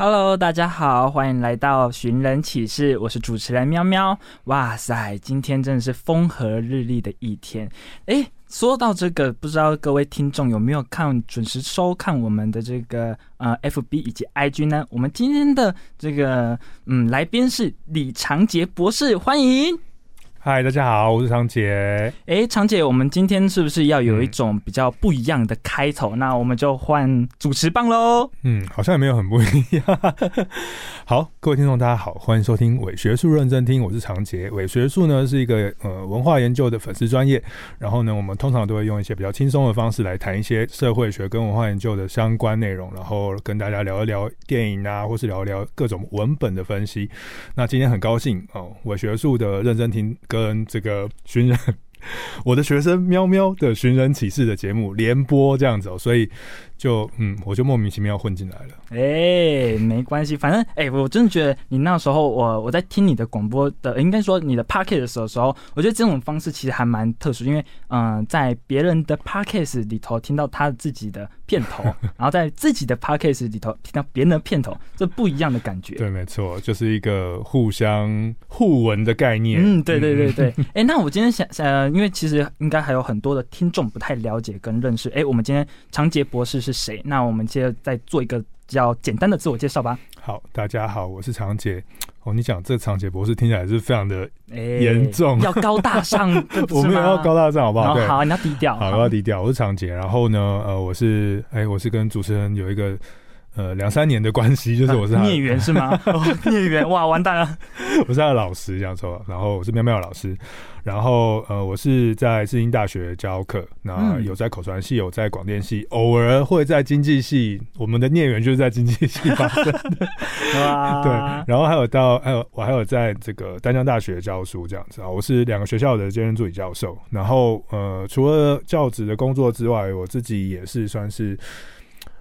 Hello， 大家好，欢迎来到寻人启事，我是主持人喵喵。哇塞，今天真的是风和日丽的一天。说到这个，不知道各位听众有没有准时收看我们的这个FB 以及 IG 呢？我们今天的这个来宾是李长杰博士，欢迎。嗨，大家好，我是长杰。长杰，我们今天是不是要有一种比较不一样的开头？那我们就换主持棒咯。好像也没有很不一样。好，各位听众大家好，欢迎收听伪学术认真听，我是长杰。伪学术呢是一个文化研究的粉丝专业，然后呢我们通常都会用一些比较轻松的方式来谈一些社会学跟文化研究的相关内容，然后跟大家聊一聊电影啊，或是聊一聊各种文本的分析。那今天很高兴伪学术的认真听跟这个寻人，我的学生喵喵的寻人启事的节目联播这样子，所以就我就莫名其妙混进来了。没关系，反正我真的觉得你那时候我在听你的广播的，应该说你的 podcast 的时候，我觉得这种方式其实还蛮特殊，因为在别人的 podcast 里头听到他自己的片头，然后在自己的 podcast 里头听到别人的片头，这不一样的感觉。对，没错，就是一个互相互文的概念。对对对对。那我今天想因为其实应该还有很多的听众不太了解跟认识，我们今天长杰博士是谁？那我们接着再做一个比较简单的自我介绍吧。好，大家好，我是长杰。你讲这长杰博士听起来是非常的严重，要高大上。我没有要高大上，好不好？好，你要低调。好，我要低调。我是长杰，然后呢，我是跟主持人有一个2-3年的关系，就是我是他孽缘是吗？孽缘，哇，完蛋了！我是他的老师，这样说。然后我是喵喵老师，然后我是在世新大学教课，那有在口传系，有在广电系，偶尔会在经济系。我们的孽缘就是在经济系发生的。对，然后我还有在这个丹江大学教书这样子啊。我是两个学校的兼任助理教授，然后除了教职的工作之外，我自己也是算是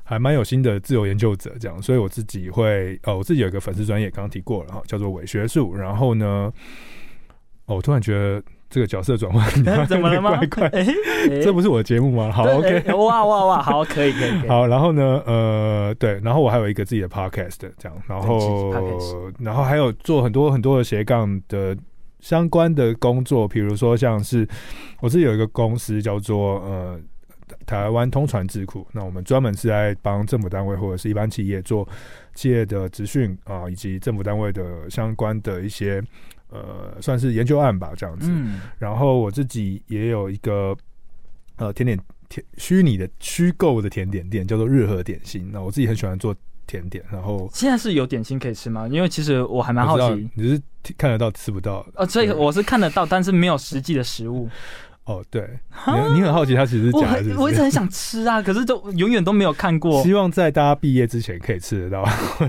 还蛮有心的自由研究者这样，所以我自己会我自己有一个粉丝专业，刚刚提过了，叫做伪学术。然后呢，我突然觉得这个角色转换怎么了吗？这不是我的节目吗？好 ，OK， 哇哇哇，好，可以。好，然后呢，对，然后我还有一个自己的 podcast 这样，然后还有做很多很多的斜杠的相关的工作，比如说像是我自己有一个公司叫做台湾通传智库，那我们专门是在帮政府单位或者是一般企业做企业的职训以及政府单位的相关的一些算是研究案吧，这样子。然后我自己也有一个虚构的甜点店，叫做日和点心。那我自己很喜欢做甜点，然后现在是有点心可以吃吗？因为其实我还蛮好奇，你是看得到吃不到所以我是看得到，但是没有实际的食物。对，你很好奇它其实是假的是不是？我一直很想吃啊，可是都永远都没有看过。希望在大家毕业之前可以吃得到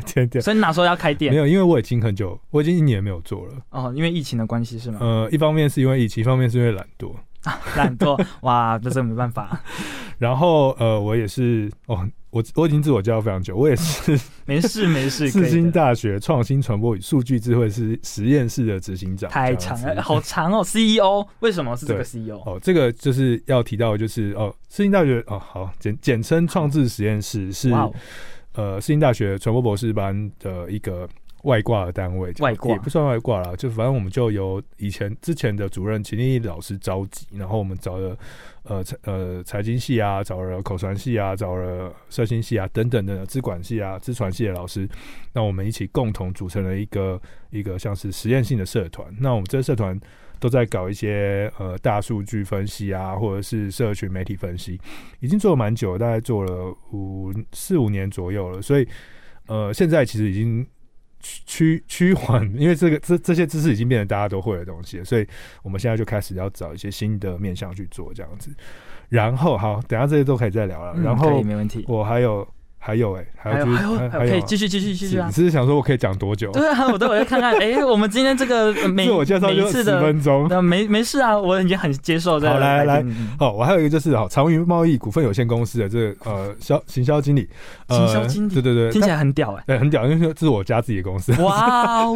甜点。所以哪时候要开店？没有，因为我已经1年没有做了。因为疫情的关系是吗？一方面是因为疫情，一方面是因为懒惰。懒惰，哇，这真没办法。然后我也是我已经自我介绍非常久，我也是没事。世新大学创新传播与数据智慧实验室的执行长，太长了，好长哦。CEO 为什么是这个 CEO？ 这个就是要提到，就是世新大学好，简称创智实验室是世新大学传播博士班的一个外挂的单位，也不算外挂啦，就反正我们就由之前的主任秦立老师召集，然后我们找了财经系啊，找了口传系啊，找了社经系啊等等的资管系啊资传系的老师，那我们一起共同组成了一个像是实验性的社团。那我们这个社团都在搞一些大数据分析啊，或者是社群媒体分析，已经做了蛮久了，大概做了4-5年左右了，所以现在其实已经趋缓，因为这些知识已经变成大家都会的东西了，所以我们现在就开始要找一些新的面向去做这样子。然后好，等一下这些都可以再聊了。然后没问题。我还有可以继续啊！你是想说我可以讲多久？对啊，我都要看看。我们今天这个自我介绍就10分钟，没事啊，我已经很接受。好，来，我还有一个就是长宇贸易股份有限公司的这个行销经理，对，听起来很屌很屌，因为这是我家自己的公司。哇，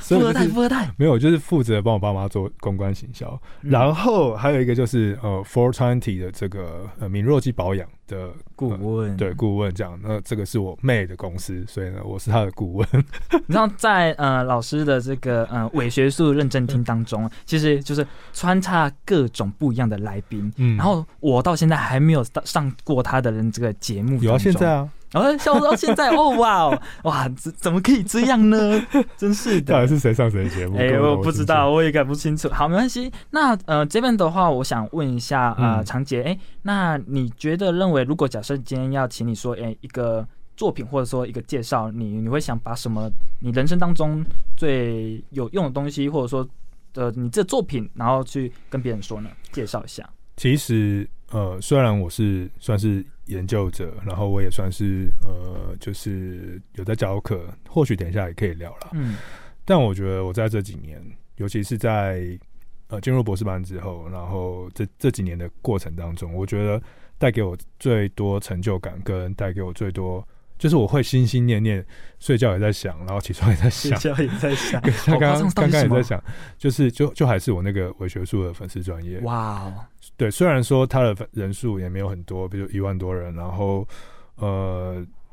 富二代，没有，就是负责帮我爸妈做公关行销。然后还有一个就是Four Twenty 的这个敏弱肌保养。的顾问，对，顾问这样。那这个是我妹的公司，所以呢，我是她的顾问。你知道在老师的这个伪学术认真听当中，其实就是穿插各种不一样的来宾。嗯，然后我到现在还没有上过他的人这个节目。有啊，现在啊。然后笑到现在，哦哇哦哇，怎么可以这样呢？真是的，到底是谁上谁的节目？我不知道，我也搞不清楚。好，没关系。那这边的话，我想问一下长杰，那你觉得认为，如果假设今天要请你说，一个作品或者说一个介绍，你会想把什么？你人生当中最有用的东西，或者说你这作品，然后去跟别人说呢？介绍一下。其实虽然我是算是研究者，然后我也算是就是有在教课，或许等一下也可以聊啦。嗯，但我觉得我在这几年，尤其是在进入博士班之后，然后这几年的过程当中，我觉得带给我最多成就感，跟带给我最多就是我会心心念念，睡觉也在想，然后起床也在想，睡觉也在想，刚刚也在想，就是就还是我那个伪学术的粉丝专业。哇哦！对，虽然说他的人数也没有很多，比如1万多人，然后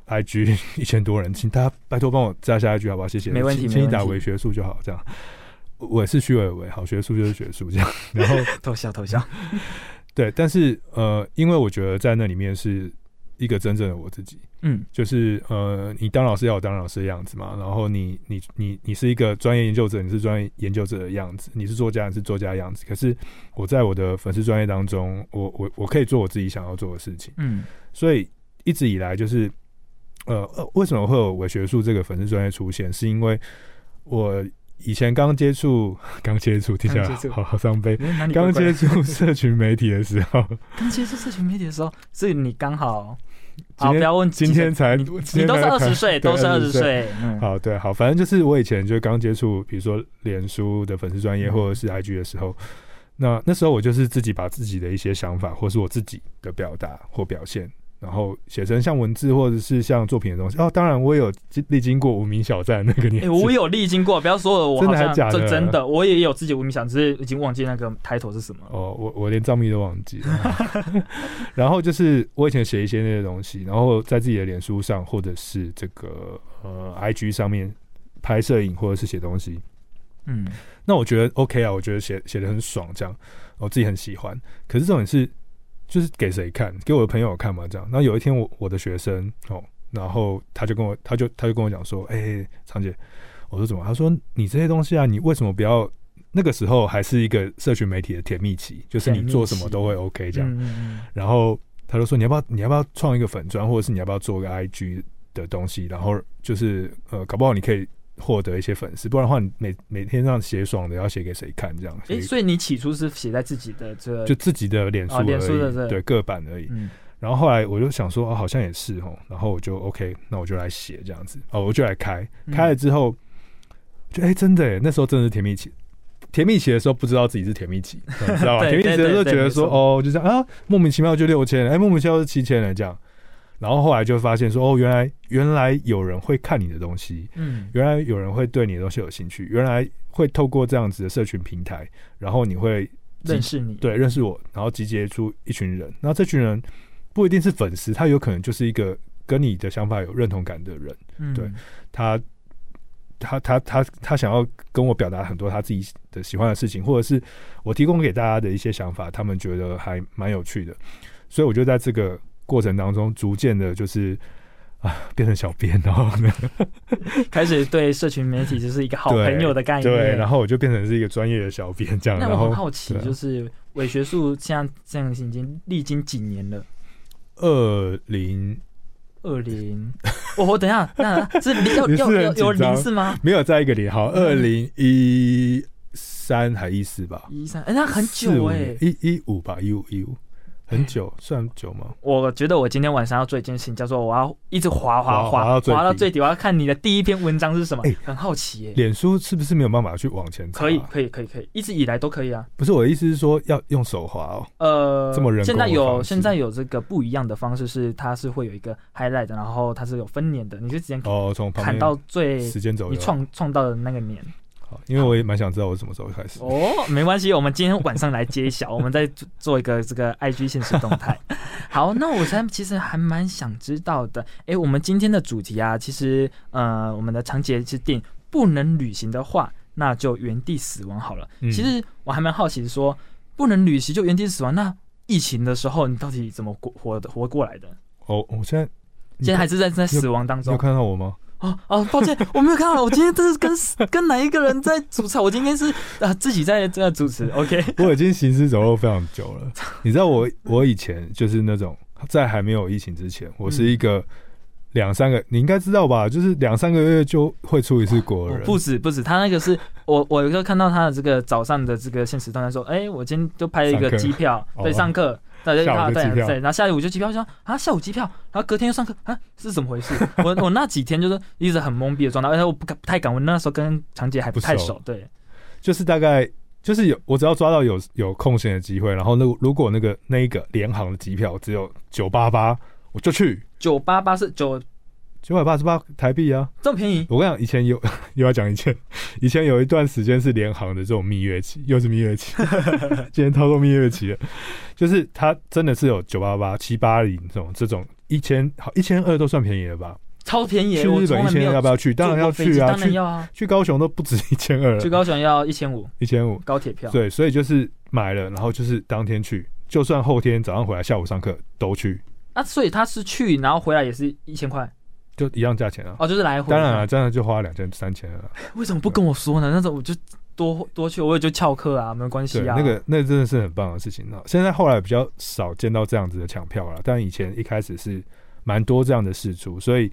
IG 1000多人，请大家拜托帮我加下 IG 好不好？谢谢，没问题，请你打伪学术就好，这样。我是虚伪伪，好学术就是学术这样。然后偷笑。对，但是因为我觉得在那里面是一个真正的我自己，嗯，就是你当老师要有当老师的样子嘛，然后你是一个专业研究者，你是专业研究者的样子，你是作家，你是作家的样子。可是我在我的粉丝专业当中，我可以做我自己想要做的事情，嗯，所以一直以来就是为什么会有伪学术这个粉丝专业出现，是因为我以前刚接触，听起来好伤悲。刚接触社群媒体的时候，所以你刚好，好，不要问，今天都是20岁，都是20岁。嗯，好，对，好，反正就是我以前就刚接触，比如说脸书的粉丝专页或者是 IG 的时候，那时候我就是自己把自己的一些想法，或是我自己的表达或表现，然后写成像文字或者是像作品的东西。哦，当然我也有历经过无名小站那个年纪，我有历经过，不要说了，我好像真的，我也有自己无名小站，只是已经忘记那个抬头是什么。哦，我连账密都忘记了。然后就是我以前写一些那些东西，然后在自己的脸书上或者是这个IG 上面拍摄影或者是写东西。嗯，那我觉得 OK 啊，我觉得写得很爽，这样我自己很喜欢。可是重点是，就是给谁看？给我的朋友看嘛，这样。那有一天我的学生哦，然后他就跟我讲说，长姐，我说怎么？他说你这些东西啊，你为什么不要？那个时候还是一个社群媒体的甜蜜期，就是你做什么都会 OK 这样。然后他就说你要不要创一个粉专，或者是你要不要做个 IG 的东西？然后就是搞不好你可以获得一些粉丝，不然的话你每天这样写爽的要写给谁看这样？所以你起初是写在自己的就自己的脸书而已，脸书的对个版而已。嗯，然后后来我就想说，好像也是哦，然后我就 OK， 那我就来写这样子，我就来开了之后，就真的耶，那时候真的是甜蜜期的时候不知道自己是甜蜜期，你知道吧？甜蜜期的时候觉得说哦，就这样啊，莫名其妙就6000，莫名其妙就7000了这样。然后后来就发现说，哦，原来有人会看你的东西，嗯，原来有人会对你的东西有兴趣，原来会透过这样子的社群平台，然后你会认识你，对，认识我，然后集结出一群人，那这群人不一定是粉丝，他有可能就是一个跟你的想法有认同感的人，嗯，对，他想要跟我表达很多他自己的喜欢的事情，或者是我提供给大家的一些想法，他们觉得还蛮有趣的，所以我就在这个过程当中逐渐的就是变成小编，然后呢开始对社群媒体就是一个好朋友的概念， 对，然后我就变成是一个专业的小编这样。那我很好奇，就是伪学术现在这样已经历经几年了？2020，我等一下，那是有零是吗？没有，在一个零，好，2013还14吧，13，那很久哎，15吧，15。很久，算久吗？我觉得我今天晚上要做一件事情，叫做我要一直滑到最底，我要看你的第一篇文章是什么。很好奇耶，脸书是不是没有办法去往前查？可以，一直以来都可以啊。不是，我的意思是说要用手滑哦。这么人工的方式，现在有这个不一样的方式，是它是会有一个 highlight， 然后它是有分年的，你就直接从看到最时间轴，你创到的那个年。因为我也蛮想知道我什么时候开始哦，没关系，我们今天晚上来揭晓，我们再做一个这个 IG 限时动态。好，那我其实还蛮想知道的，我们今天的主题啊，其实我们的长节是定不能旅行的话，那就原地死亡好了。其实我还蛮好奇说，不能旅行就原地死亡，那疫情的时候你到底怎么活过来的？哦，我现在还是在死亡当中。你有看到我吗？哦，抱歉，我没有看到。我今天这是跟哪一个人在主持？我今天是自己在主持。OK， 我已经行尸走肉非常久了。你知道我以前就是那种在还没有疫情之前，我是一个两三个，你应该知道吧？就是两三个月就会出一次国人。不止，他那个是我就看到他的这个早上的这个现实动态说，我今天就拍了一个机票，对，上课。下午就机票，然后下午就机票，说啊下午机票，然后隔天又上课啊，是怎么回事？我那几天就是一直很懵逼的状态，而且我不太敢，我那时候跟长姐还不太熟，对，就是大概就是我只要抓到有空闲的机会，然后如果那一个联航的机票只有988，我就去。988是988台币啊，这么便宜！我跟你讲，以前又要讲以前有一段时间是联航的这种蜜月期，又是蜜月期，今天操作蜜月期了，就是它真的是有988、780这种1200都算便宜了吧？超便宜！去日本1200要不要去？当然要去啊！当然要啊！去高雄都不止1200了，去高雄要1500高铁票。对，所以就是买了，然后就是当天去，就算后天早上回来，下午上课都去。啊，所以他是去，然后回来也是1000块。就一样价钱啊！哦，就是来回。当然了，这样就花2000、3000了。为什么不跟我说呢？那时候我就多去，我也就翘课啊，没有关系啊。那真的是很棒的事情。现在后来比较少见到这样子的抢票了，但以前一开始是蛮多这样的事出，所以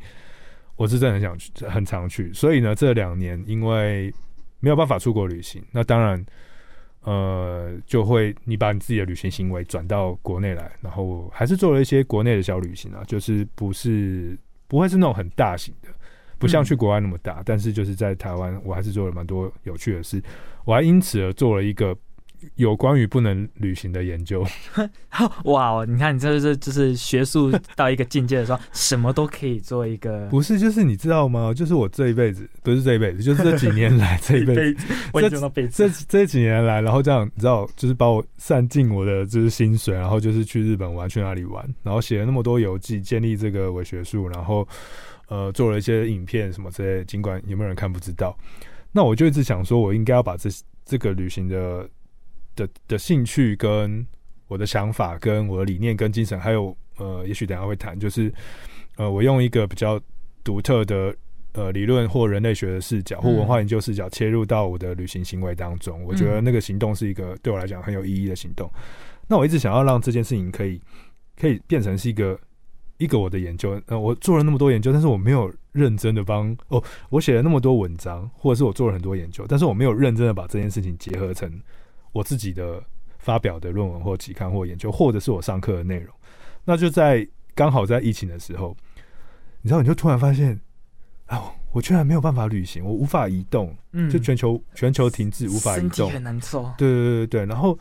我是真的很想去，很常去。所以呢，这2年因为没有办法出国旅行，那当然就会你把你自己的旅行行为转到国内来，然后还是做了一些国内的小旅行啊，就是不会是那种很大型的，不像去国外那么大，但是就是在台湾我还是做了蛮多有趣的事，我还因此而做了一个有关于不能旅行的研究。哇，你看你这就是学术到一个境界的时候，什么都可以做一个。不是，就是你知道吗？就是我这一辈子，不是这一辈子，就是这几年来这一辈子，这几年来，然后这样你知道，就是把我散尽我的就是薪水，然后就是去日本玩，去哪里玩，然后写了那么多游记，建立这个伪学术，然后做了一些影片什么之类的，尽管有没有人看不知道，那我就一直想说，我应该要把这个旅行的兴趣跟我的想法跟我的理念跟精神，还有也许等一下会谈，就是我用一个比较独特的理论或人类学的视角或文化研究视角切入到我的旅行行为当中，我觉得那个行动是一个对我来讲很有意义的行动。那我一直想要让这件事情可以变成是一个我的研究，我做了那么多研究，但是我没有认真的我写了那么多文章，或者是我做了很多研究，但是我没有认真的把这件事情结合成我自己的发表的论文或期刊或研究，或者是我上课的内容。那就刚好在疫情的时候，你知道，你就突然发现啊，我居然没有办法旅行，我无法移动，就全球停滞，无法移动，身体很难受。对，然后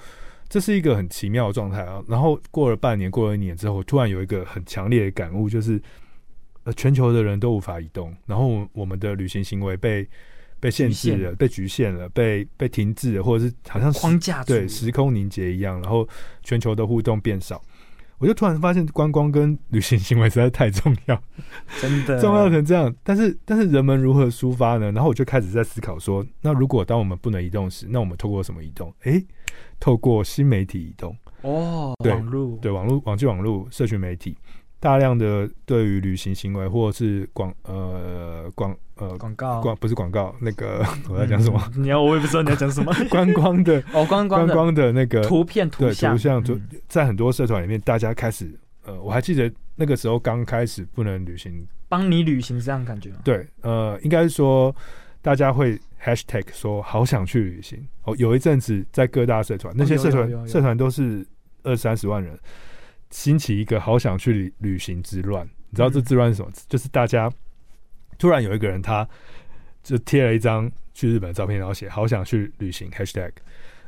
这是一个很奇妙的状态啊。然后过了半年，过了1年之后，突然有一个很强烈的感悟，就是全球的人都无法移动，然后我们的旅行行为被限制了，被局限了，被停滞了，或者是好像框架对时空凝结一样，然后全球的互动变少。我就突然发现观光跟旅行行为实在太重要，真的重要成这样。但是人们如何抒发呢？然后我就开始在思考说，那如果当我们不能移动时，那我们透过什么移动？透过新媒体移动哦，网络，对，网络社群媒体。大量的对于旅行行为或是广告，不是广告，那个我在讲什么？我也不知道你要讲什么。观光的那个图片图像，在很多社团里面，大家开始我还记得那个时候刚开始不能旅行，帮你旅行这样感觉吗？对，应该是说大家会 hashtag 说好想去旅行。有一阵子在各大社团，那些社团都是20-30万人。兴起一个好想去旅行之乱，你知道这之乱是什么？就是大家突然有一个人，他就贴了一张去日本的照片，然后写好想去旅行 #，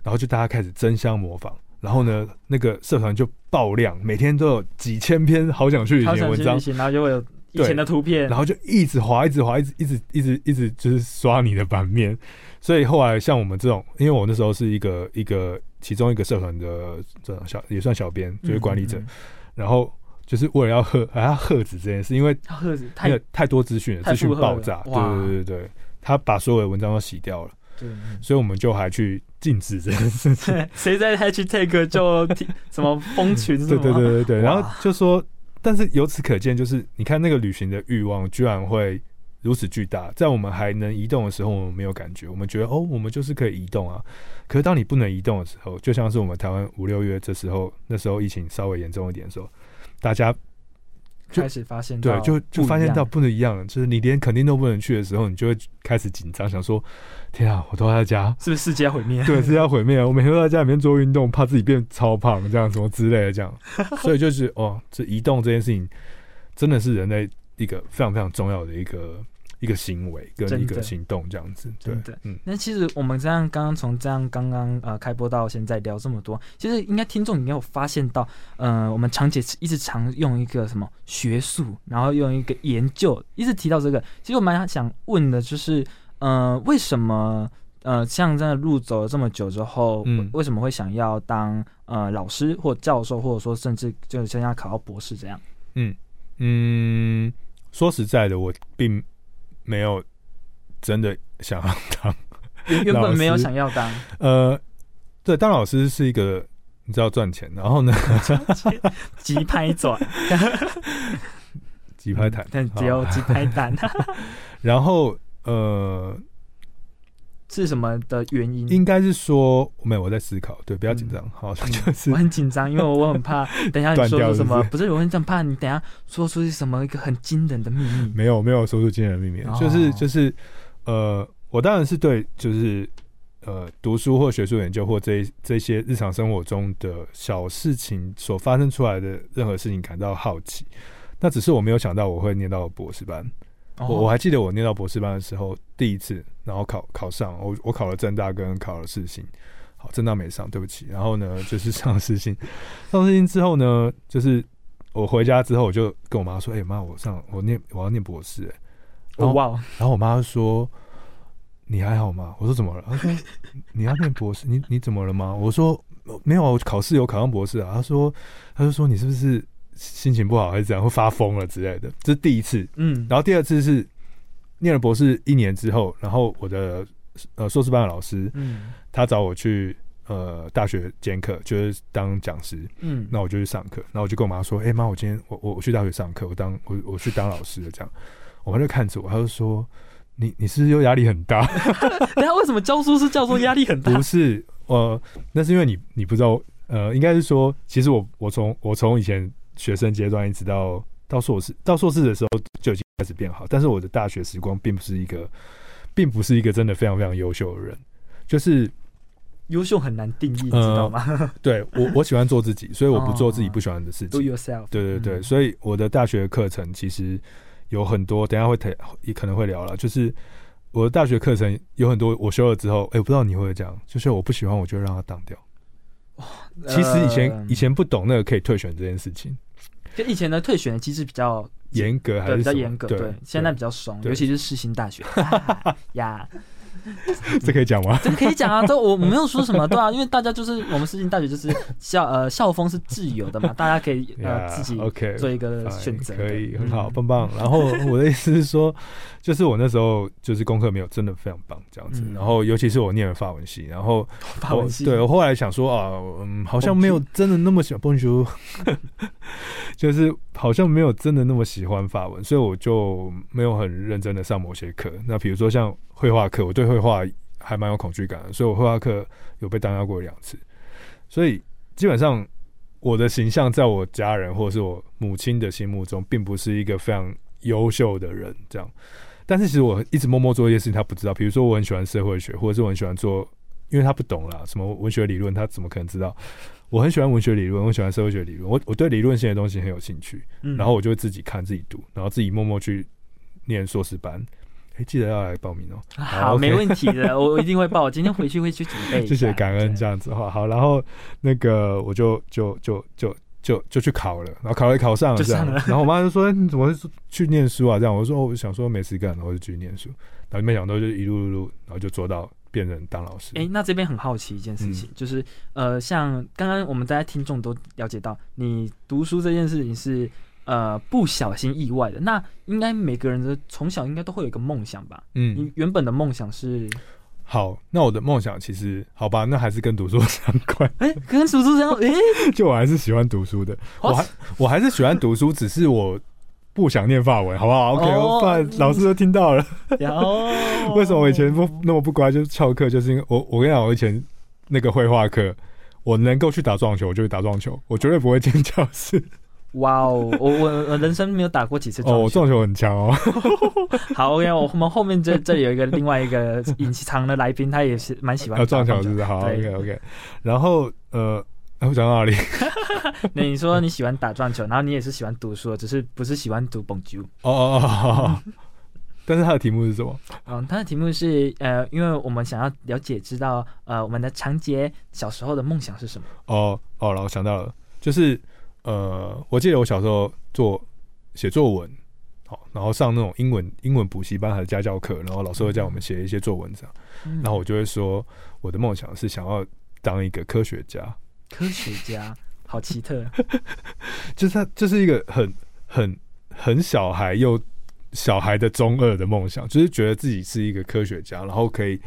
然后就大家开始争相模仿，然后呢，那个社团就爆量，每天都有几千篇好想去旅行的文章，然后就会有以前的图片，然后就一直滑，一直滑，一直就是刷你的版面。所以后来像我们这种，因为我那时候是其中一个社团的也算小编，就是管理者，然后就是为了要喝止这件事，因为喝止太多资讯了，资讯爆炸，对，他把所有的文章都洗掉了，对，所以我们就还去禁止这件事情，谁在 hashtag 就什么封群什么，对，然后就说，但是由此可见，就是你看那个旅行的欲望居然会如此巨大，在我们还能移动的时候，我们没有感觉，我们觉得哦，我们就是可以移动啊。可是当你不能移动的时候，就像是我们台湾5、6月这时候，那时候疫情稍微严重一点的时候，大家开始发现到，对，就发现到不能一样了，就是你连肯定都不能去的时候，你就会开始紧张，想说天啊，我都在家，是不是世界毁灭？对，世界毁灭，我每天都在家里面做运动，怕自己变超胖，这样什么之类的，这样，所以就是哦，这移动这件事情真的是人类一个非常非常重要的一个行为跟一个行动这样子，对，那其实我们这样刚刚从这样刚刚开播到现在聊这么多，其实应该听众应该有发现到，我们长姐一直常用一个什么学术，然后用一个研究，一直提到这个。其实我蛮想问的就是，为什么像这样的路走了这么久之后，为什么会想要当老师或教授，或者说甚至就像要考到博士这样？说实在的，我并没有真的想要当老师，原本没有想要当。对，当老师是一个你知道赚钱，然后呢，急拍转，急拍弹，但只有急拍弹。然后是什么的原因？应该是说，没有，我在思考，对，不要紧张。好，就是我很紧张，因为我很怕，等一下你说出什么，不是，我很怕你等一下说出什么一个很惊人的秘密。没有说出惊人的秘密，就是我当然是对，就是读书或学术研究或这些日常生活中的小事情所发生出来的任何事情感到好奇。那只是我没有想到我会念到博士班。我还记得我念到博士班的时候，第一次，然后考上，我考了政大跟考了世新，好，政大没上，对不起。然后呢，就是上世新，上世新之后呢，就是我回家之后，我就跟我妈说：“妈，我要念博士。”然后我妈说：“你还好吗？”我说：“怎么了？”她说：“你要念博士，你怎么了吗？”我说：“没有啊，我考试有考上博士啊。”她就说：“你是不是？”心情不好还是怎样，会发疯了之类的，这是第一次。然后第二次是念了博士1年之后，然后我的硕士班的老师，他找我去大学兼课，就是当讲师。那我就去上课，然后我就跟我妈说：“妈，我今天我去大学上课，我去当老师了。”这样，我妈就看着我，她就说：“你是不是又压力很大？”等下为什么教书是叫做压力很大？不是，那是因为你不知道，应该是说，其实我从以前学生阶段一直到硕士，到硕士的时候就已经开始变好，但是我的大学时光并不是一个真的非常非常优秀的人，就是优秀很难定义，你知道吗？对，我喜欢做自己，所以我不做自己不喜欢的事情。Do yourself。对，所以我的大学课程其实有很多，等一下也可能会聊了，就是我的大学课程有很多我修了之后，不知道你会这样，就是我不喜欢我就让它挡掉。其实以前不懂那个可以退选这件事情，就以前的退选机制比较严格，还是比较严格？对，现在比较松，尤其是世新大学呀。这可以讲吗？这可以讲啊，我没有说什么，对啊，因为大家就是我们世新大学就是校风是自由的嘛，大家可以自己做一个选择，可以很好，棒棒。然后我的意思是说，就是我那时候就是功课没有真的非常棒这样子，然后尤其是我念了法文系，然后法文系，对，我后来想说啊，好像没有真的那么喜欢Bonjour，就是好像没有真的那么喜欢法文，所以我就没有很认真的上某些课。那比如说像绘画课，我对绘画还蛮有恐惧感的，所以我绘画课有被当掉过2次。所以基本上我的形象在我家人或者是我母亲的心目中，并不是一个非常优秀的人这样。但是其实我一直默默做一些事情，他不知道。比如说我很喜欢社会学，或者是我很喜欢做，因为他不懂啦，什么文学理论，他怎么可能知道？我很喜欢文学理论，我喜欢社会学理论，我对理论性的东西很有兴趣。然后我就会自己看、自己读，然后自己默默去念硕士班。记得要来报名哦。好，没问题的，我一定会报。我今天回去会去准备一下。谢谢，感恩这样子的话。好，然后那个我就去考了，然后考上了这样。然后我妈就说：“你怎么会去念书啊？”这样我说：“我想说没事干，然后就去念书。”然后没想到就一路，然后就做到变成当老师。那这边很好奇一件事情，就是像刚刚我们大家听众都了解到，你读书这件事情是不小心意外的。那应该每个人的从小应该都会有一个梦想吧？嗯，你原本的梦想是？好，那我的梦想其实好吧，那还是跟读书相关。跟读书相关？就我还是喜欢读书的，我还是喜欢读书，只是我不想念法文，好不好 ？OK， 我怕老师都听到了。为什么我以前那么不乖，就翘课？就是因为我跟你讲，我以前那个绘画课，我能够去打撞球，我就会打撞球，我绝对不会进教室。哇哦，我人生没有打过几次撞球。哦，我撞球很强哦。好 ，OK， 我们后面这里有一个另外一个隐藏的来宾，他也是蛮喜欢撞球，是不是？好 ，OK， 然后我讲到哪里？那你说你喜欢打撞球，然后你也是喜欢读书的，只是不是喜欢读 Bonjour。哦。但是他的题目是什么？他的题目是因为我们想要了解知道我们的长杰小时候的梦想是什么。然后想到了，就是。我记得我小时候写作文，好，然后上那种英文补习班还是家教课，然后老师会叫我们写一些作文这样，然后我就会说我的梦想是想要当一个科学家。科学家好奇特。就是他就是一个很小孩又小孩的中二的梦想，就是觉得自己是一个科学家，然后可以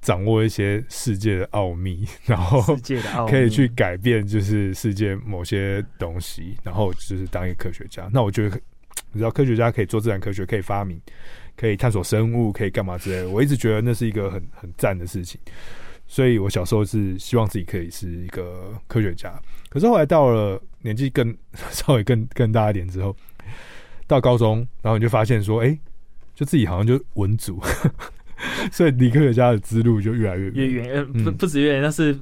掌握一些世界的奥秘，然后可以去改变就是世界某些东西，然后就是当一个科学家。那我觉得你知道科学家可以做自然科学，可以发明，可以探索生物，可以干嘛之类的，我一直觉得那是一个很赞的事情，所以我小时候是希望自己可以是一个科学家。可是后来到了年纪稍微更大一点之后，到高中，然后你就发现说就自己好像就文组。所以理科学家的之路就越来越远，不止越远，但是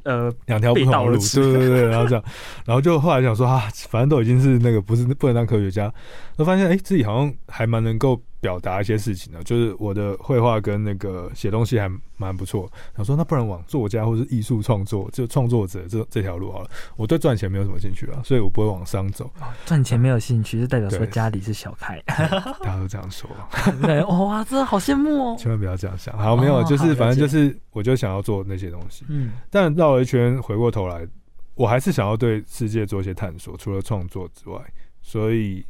两条不同的路，对，然后这样，然后就后来想说反正都已经是那个不能当科学家，就发现自己好像还蛮能够表达一些事情的，就是我的绘画跟那个写东西还蛮不错，想说那不然往作家或是艺术创作就创作者这条路好了。我对赚钱没有什么兴趣啊，所以我不会往上走。赚钱没有兴趣就代表说家里是小开。大家都这样说。对，哇，真的好羡慕哦。千万不要这样想。好，没有，就是反正就是我就想要做那些东西。嗯，但绕了一圈回过头来，我还是想要对世界做一些探索，除了创作之外。所以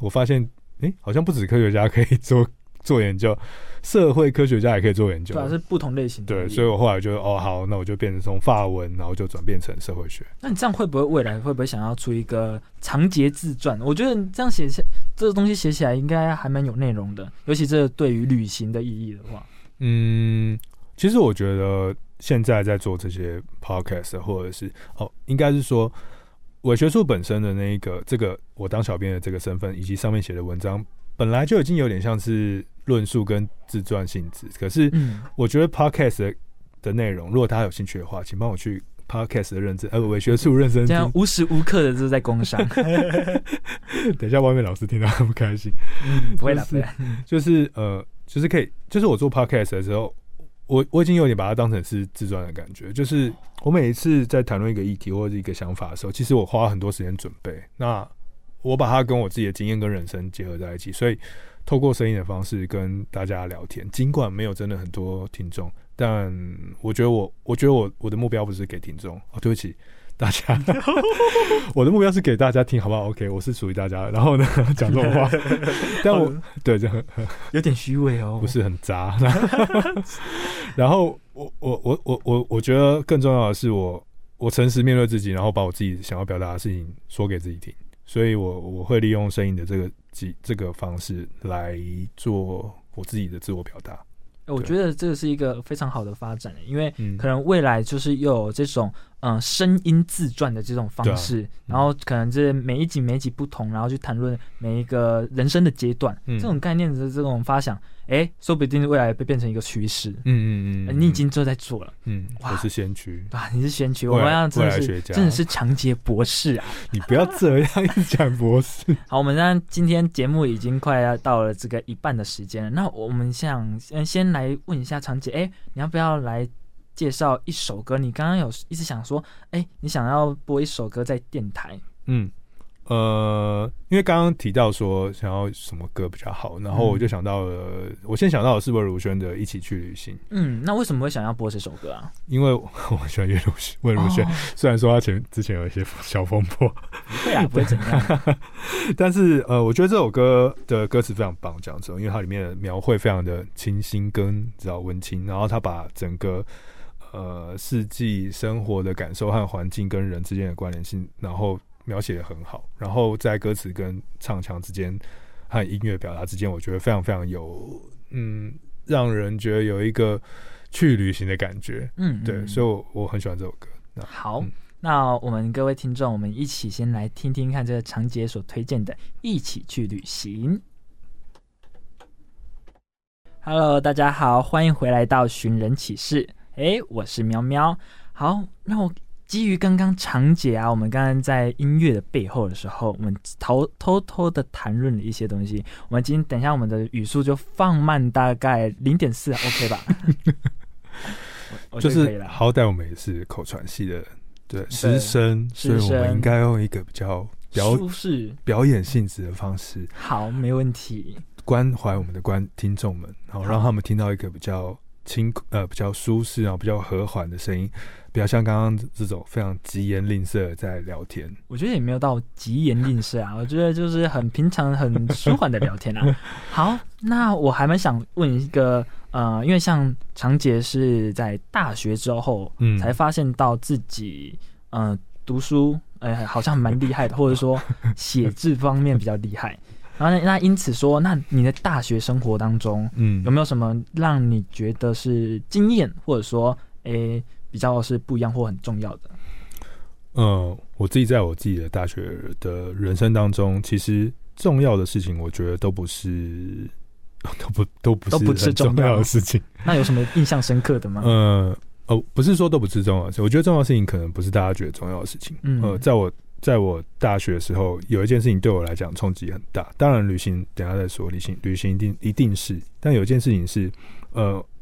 我发现好像不止科学家可以做研究，社会科学家也可以做研究，对，是不同类型的。对，所以我后来就好，那我就变成从法文，然后就转变成社会学。那你这样未来会不会想要出一个长杰自传？我觉得你这样写这个东西写起来应该还蛮有内容的，尤其这对于旅行的意义的话。其实我觉得现在在做这些 podcast 或者是应该是说。伪学术本身的那一个，这个我当小编的这个身份，以及上面写的文章，本来就已经有点像是论述跟自传性质。可是，我觉得 podcast 的内容，如果大家有兴趣的话，请帮我去 podcast 的认真，伪学术认真听，这样无时无刻的就是在工商。等一下，外面老师听到很不开心。不会啦，不会。就是可以，就是我做 podcast 的时候。我已经有点把它当成是自传的感觉，就是我每一次在谈论一个议题或者一个想法的时候，其实我花很多时间准备，那我把它跟我自己的经验跟人生结合在一起，所以透过声音的方式跟大家聊天，尽管没有真的很多听众，但我觉得我的目标不是给听众，对不起大家。我的目标是给大家听，好不好 ？OK， 我是属于大家。然后呢，讲这种话，但我对这有点虚伪哦，不是很渣。然后我觉得更重要的是我诚实面对自己，然后把我自己想要表达的事情说给自己听。所以我会利用声音的这个方式来做我自己的自我表达。我觉得这是一个非常好的发展，因为可能未来就是又有这种声音自传的这种方式，然后可能这每一集不同，然后去谈论每一个人生的阶段，这种概念的这种发想，说不定未来会变成一个趋势。你已经就在做了。我是先驱。哇，你是先驱，我们要真的是长杰博士啊！你不要这样一直讲博士。好，我们那今天节目已经快要到了这个一半的时间了，那我们想先来问一下长杰，你要不要来介绍一首歌？你刚刚有一直想说，你想要播一首歌在电台。因为刚刚提到说想要什么歌比较好，然后我就想到了，我先想到的是魏如萱的《一起去旅行》。嗯，那为什么会想要播这首歌啊？因为我喜欢魏如萱，虽然说他之前有一些小风波，对啊，不会怎样。但是我觉得这首歌的歌词非常棒，讲真，因为它里面的描绘非常的清新跟文青，然后他把整个世纪生活的感受和环境跟人之间的关联性，然后描写得很好，然后在歌词跟唱腔之间和音乐表达之间，我觉得非常非常有让人觉得有一个去旅行的感觉。对，所以我很喜欢这首歌。好，那我们各位听众，我们一起先来听听看这个长洁所推荐的《一起去旅行》。Hello， 大家好，欢迎回来到寻人启事。我是喵喵。好，那我。基于刚刚长洁我们刚刚在音乐的背后的时候，我们偷偷的谈论了一些东西。我们今天等一下，我们的语速就放慢大概 0.4 OK 吧？就是好歹我们也是口传系的，对，师生，所以我们应该用一个比较舒适表演性质的方式。好，没问题。关怀我们的听众们，然后让他们听到一个比较比较舒适，然后比较和缓的声音，比较像刚刚这种非常疾言吝啬的在聊天。我觉得也没有到疾言吝啬啊，我觉得就是很平常、很舒缓的聊天啊。好，那我还蛮想问一个，因为像长洁是在大学之后才发现到自己，读书好像蛮厉害的，或者说写字方面比较厉害。然后那因此说，那你在大学生活当中，有没有什么让你觉得是经验，或者说比较是不一样或很重要的？我自己在我自己的大学的人生当中，其实重要的事情，我觉得都不是重要的事情。那有什么印象深刻的吗？不是说都不是重要的事情，我觉得重要的事情可能不是大家觉得重要的事情。在我大学的时候，有一件事情对我来讲冲击很大。当然，旅行等一下再说，旅行一定是。但有一件事情是，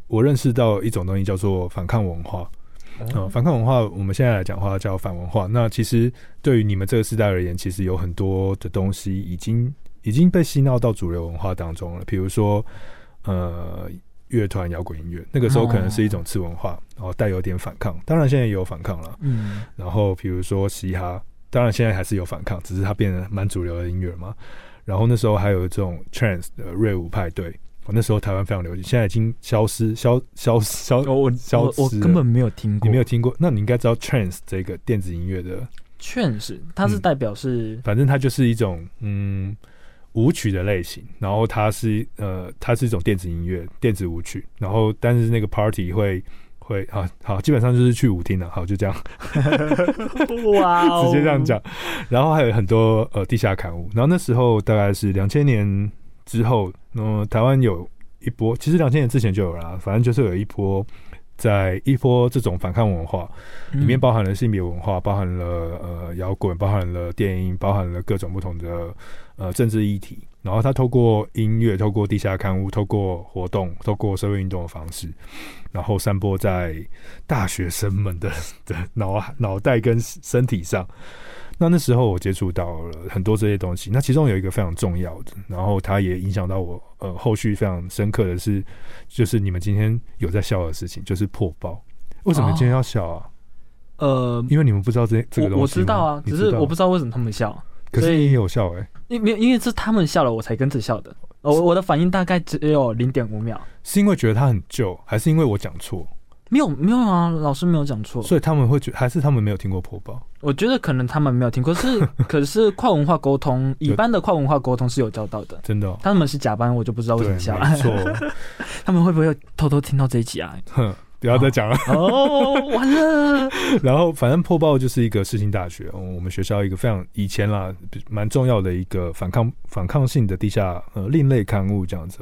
我认识到一种东西叫做反抗文化。反抗文化，我们现在来讲的话叫反文化。那其实对于你们这个时代而言，其实有很多的东西已经被吸纳到主流文化当中了。比如说，乐团摇滚音乐，那个时候可能是一种次文化，然后带有点反抗。当然，现在也有反抗了。然后比如说嘻哈。当然，现在还是有反抗，只是它变得蛮主流的音乐嘛。然后那时候还有这种 trance 的瑞舞派对，那时候台湾非常流行，现在已经消失了。我根本没有听过，你没有听过？那你应该知道 trance 这个电子音乐的 trance， 它是代表是，反正它就是一种舞曲的类型。然后它是一种电子音乐，电子舞曲。然后但是那个 party 会好，基本上就是去舞厅了。好，就这样，哇，直接这样讲。然后还有很多地下刊物。然后那时候大概是2000年之后，台湾有一波，其实2000年之前就有啦。反正就是有一波这种反抗文化，里面包含了性别文化，包含了摇滚，包含了电音，包含了各种不同的政治议题。然后他透过音乐，透过地下刊物，透过活动，透过社会运动的方式，然后散播在大学生们的脑袋跟身体上。那时候我接触到了很多这些东西，那其中有一个非常重要的，然后它也影响到我后续非常深刻的是，就是你们今天有在笑的事情，就是破报。为什么今天要笑啊？因为你们不知道这个东西。我知道啊，只是我不知道为什么他们笑。可是你也有笑因为是他们笑了，我才跟着笑的。我的反应大概只有 0.5 秒。是因为觉得他很旧，还是因为我讲错？没有啊，老师没有讲错。所以他们会觉得，还是他们没有听过破报？我觉得可能他们没有听过，可是跨文化沟通，乙班的跨文化沟通是有教到的，真的。他们是甲班，我就不知道为什么笑了。没错，他们会不会偷偷听到这一集啊？不要再讲了完了。然后反正破报就是一个世新大学，我们学校一个非常以前啦蛮重要的一个反抗性的地下另类刊物这样子。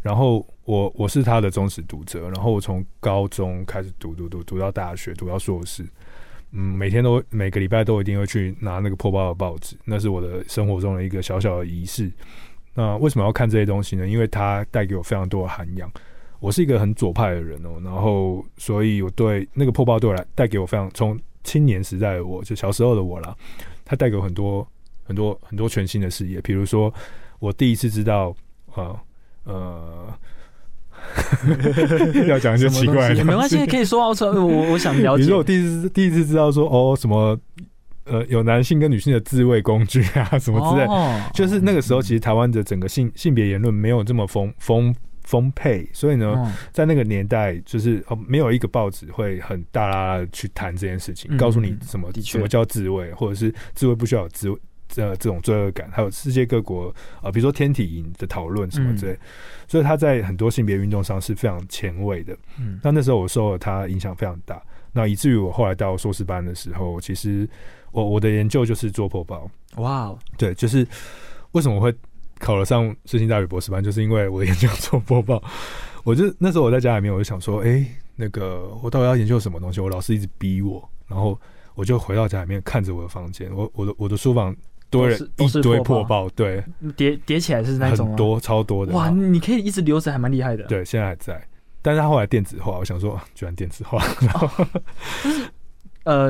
然后我是他的忠实读者，然后我从高中开始读到大学，读到硕士。每个礼拜都一定会去拿那个破报的报纸，那是我的生活中的一个小小的仪式。那为什么要看这些东西呢？因为它带给我非常多的涵养。我是一个很左派的人然后所以我对那个破报对我来带给我非常，从青年时代的我，就小时候的我啦，他带给我很多很多全新的视野。比如说，我第一次知道要讲一些奇怪的，也没关系，可以说出来。我想了解。比如说，我第一次知道说，哦，什么有男性跟女性的自慰工具啊，什么之类的。哦、就是那个时候，其实台湾的整个性别言论没有这么丰沛，所以呢，在那个年代，就是没有一个报纸会很大啦啦去谈这件事情，告诉你什么叫自慰，或者是自慰不需要有自慰这种罪恶感，还有世界各国比如说天体营的讨论什么之类，所以他在很多性别运动上是非常前卫的。那时候我受了他影响非常大，那以至于我后来到硕士班的时候，其实我的研究就是做破报。哇，对，就是为什么我会考了上世新大学博士班，就是因为我的研究做播报。那时候我在家里面，我就想说，那个我到底要研究什么东西？我老师一直逼我，然后我就回到家里面，看着我的房间，我的书房堆了一堆破报，对，叠起来是那种、啊、很多超多的。哇，你可以一直留着，还蛮厉害的。对，现在还在，但是他后来电子化，我想说，居然电子化。然后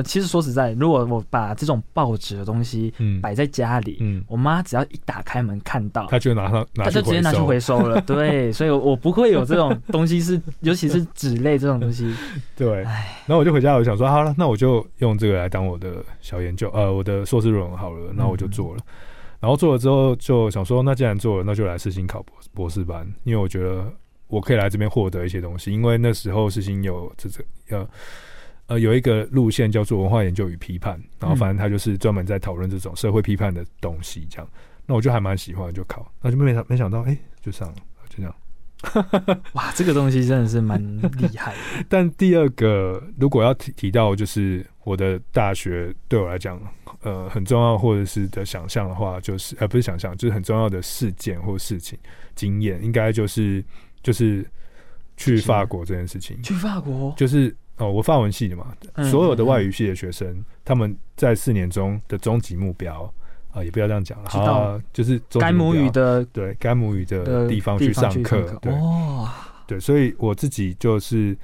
其实说实在，如果我把这种报纸的东西摆在家里，我妈只要一打开门看到，她就拿去回收，她就直接拿去回收了。对，所以我不会有这种东西是，尤其是纸类这种东西。对，然后我就回家，我就想说，好了，那我就用这个来当我的小研究，我的硕士论文好了，然后我就做了。然后做了之后，就想说，那既然做了，那就来世新考博士班，因为我觉得我可以来这边获得一些东西，因为那时候世新有有一个路线叫做文化研究与批判，然后反正他就是专门在讨论这种社会批判的东西，这样。那我就还蛮喜欢，就考，那就没想到，就上了，就这样。哇，这个东西真的是蛮厉害的。但第二个，如果要提到就是我的大学对我来讲，很重要或者是的想象的话，就是不是想象，就是很重要的事件或事情经验，应该就是去法国这件事情。去法国就是。我法文系的嘛，所有的外语系的学生，他们在4年中的终极目标也不要这样讲了，好、就是该母语的，对，该母语的地方去上课，对、哦，对，所以我自己就是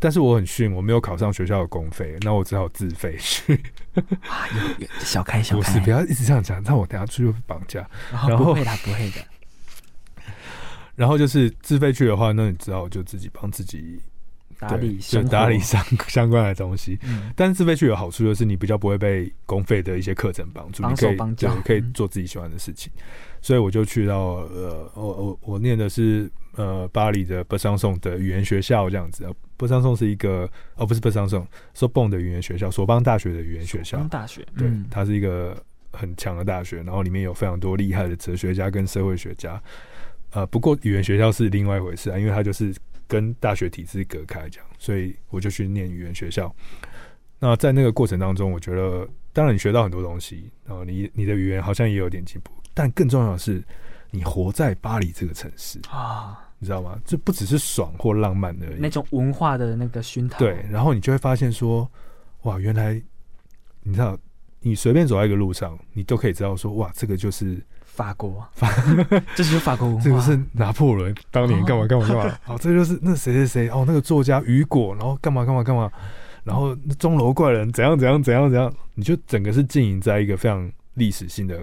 但是我很逊，我没有考上学校的公费，那我只好自费去。哇，有小开，不是，不要一直这样讲，让我等一下出去绑架。然后不会的，不会的。然后就是自费去的话，那你只好就自己帮自己。打理相关的东西，但是自费去有好处就是你比较不会被公费的一些课程帮助，你可以做自己喜欢的事情。所以我就去到我念的是巴黎的波桑颂的语言学校这样子。波桑颂是一个不是波桑颂，Sorbonne的语言学校，索邦大学的语言学校。索邦大学，对，它是一个很强的大学，然后里面有非常多厉害的哲学家跟社会学家。不过语言学校是另外一回事啊，因为它就是。跟大学体制隔开，这样，所以我就去念语言学校。那在那个过程当中，我觉得，当然你学到很多东西，然后你的语言好像也有点进步，但更重要的是，你活在巴黎这个城市啊，你知道吗？这不只是爽或浪漫而已，那种文化的那个熏陶。对，然后你就会发现说，哇，原来你知道，你随便走在一个路上，你都可以知道说，哇，这个就是。法国，这就是法国文化。这个是拿破仑当年干嘛，好，这就是那谁哦，那个作家雨果，然后干嘛，然后钟楼怪人怎样，你就整个是经营在一个非常历史性的、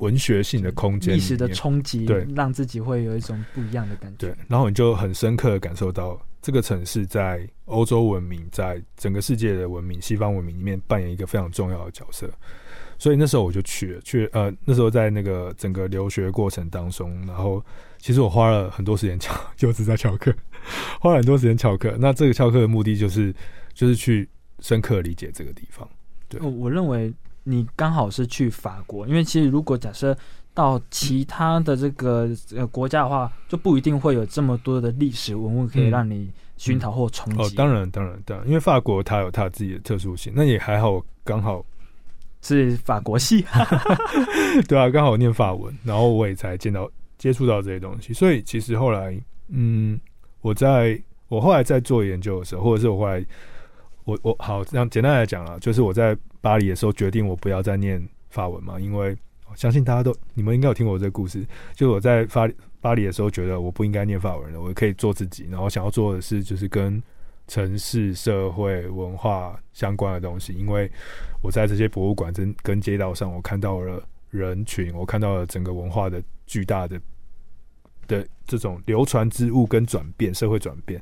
文学性的空间，历史的冲击，对，让自己会有一种不一样的感觉。对，然后你就很深刻的感受到这个城市在欧洲文明，在整个世界的文明、西方文明里面扮演一个非常重要的角色。所以那时候我就去了，那时候在那个整个留学过程当中，然后其实我花了很多时间翘课。那这个翘课的目的就是去深刻理解这个地方。对，我认为你刚好是去法国，因为其实如果假设到其他的这个国家的话，就不一定会有这么多的历史文物可以让你熏陶或冲击。当然，因为法国它有它自己的特殊性，那也还好，刚好。是法国系对啊，刚好我念法文，然后我也才接触到这些东西。所以其实后来我后来在做研究的时候，或者是我后来我好，这样简单来讲啦，就是我在巴黎的时候决定我不要再念法文嘛，因为我相信大家都你们应该有听过我这个故事，就是我在巴黎的时候觉得我不应该念法文了，我可以做自己，然后想要做的事就是跟城市、社会、文化相关的东西，因为我在这些博物馆跟街道上，我看到了人群，我看到了整个文化的巨大的这种流传之物跟转变，社会转变，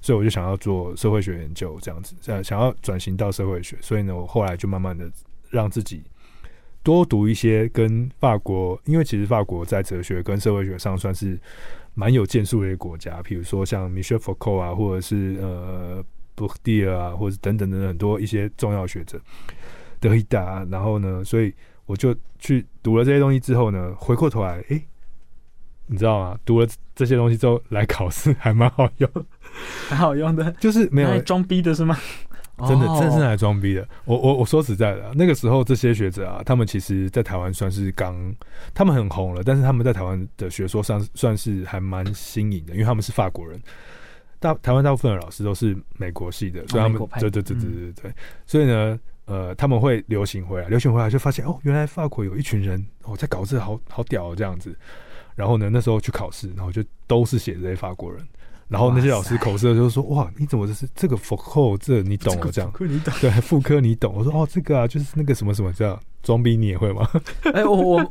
所以我就想要做社会学研究这样子，想要转型到社会学，所以呢，我后来就慢慢的让自己多读一些跟法国，因为其实法国在哲学跟社会学上算是蛮有建树的一个国家，比如说像 Michel Foucault 啊，或者是Bourdieu 啊，或者等等的很多一些重要学者德希达，然后呢，所以我就去读了这些东西之后呢，回过头来，你知道吗？读了这些东西之后来考试还蛮好用，蛮好用的，就是没有装逼的是吗？真的，真是来装逼的。我说实在的，那个时候这些学者啊，他们其实在台湾算是他们很红了，但是他们在台湾的学说上算是还蛮新颖的，因为他们是法国人。台湾大部分的老师都是美国系的，所以他们对、嗯，所以呢，他们会流行回来就发现哦，原来法国有一群人在搞这好屌哦这样子。然后呢，那时候去考试，然后就都是写这些法国人，然后那些老师口试就说：“哇，你怎么这个Foucault这你懂了这样？对，副科你懂。”我说：“哦，这个啊，就是那个什么什么这样。”装逼你也会吗？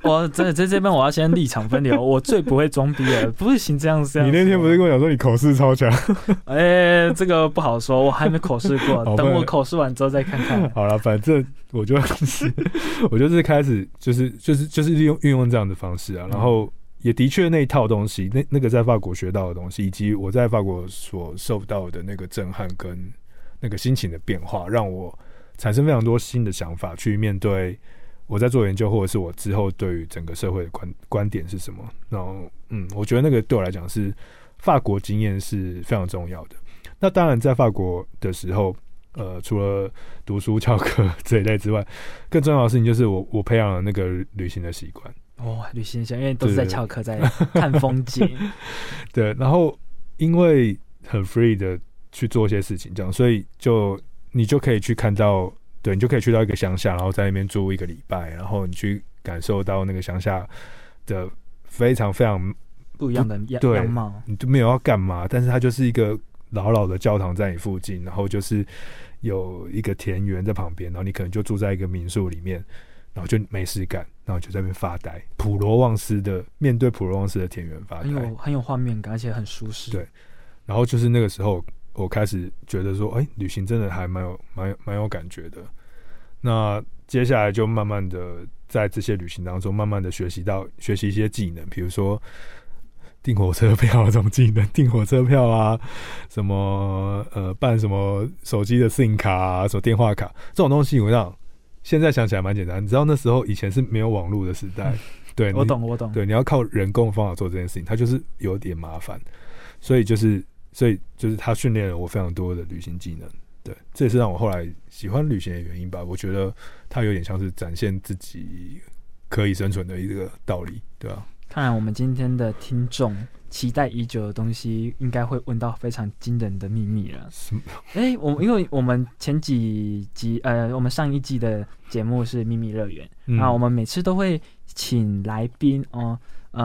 我真的在这边我要先立场分流，我最不会装逼了，不是行这样。你那天不是跟我讲说你口试超强？这个不好说，我还没口试过，等我口试完之后再看看。好了，反正我就是开始就是运用这样的方式啊，然后也的确那一套东西，那个在法国学到的东西，以及我在法国所受到的那个震撼跟那个心情的变化，让我产生非常多新的想法去面对。我在做研究，或者是我之后对于整个社会的观点是什么？然后，我觉得那个对我来讲是法国经验是非常重要的。那当然，在法国的时候，除了读书翘课这一类之外，更重要的事情就是我培养了那个旅行的习惯。旅行习惯，因为都是在翘课，在看风景。对，然后因为很 free 的去做一些事情，这样，所以你就可以去看到。对，你就可以去到一个乡下，然后在那边住一个礼拜，然后你去感受到那个乡下的非常非常不一样的样貌。你就没有要干嘛，但是它就是一个老老的教堂在你附近，然后就是有一个田园在旁边，然后你可能就住在一个民宿里面，然后就没事干，然后就在那边发呆。面对普罗旺斯的田园发呆，很有画面感，而且很舒适。对，然后就是那个时候。我开始觉得说，旅行真的还蛮有感觉的。那接下来就慢慢的在这些旅行当中，慢慢的学习一些技能，比如说订火车票这种技能，订火车票啊，什么办什么手机的 SIM 卡啊，什么电话卡这种东西，我想现在想起来蛮简单。你知道那时候以前是没有网络的时代，对，我懂。对，你要靠人工方法做这件事情，它就是有点麻烦，所以就是他训练了我非常多的旅行技能，对，这也是让我后来喜欢旅行的原因吧。我觉得他有点像是展现自己可以生存的一个道理，对吧？看来我们今天的听众期待已久的东西，应该会问到非常惊人的秘密了。因为我们前几集，我们上一季的节目是秘密乐园，那我们每次都会请来宾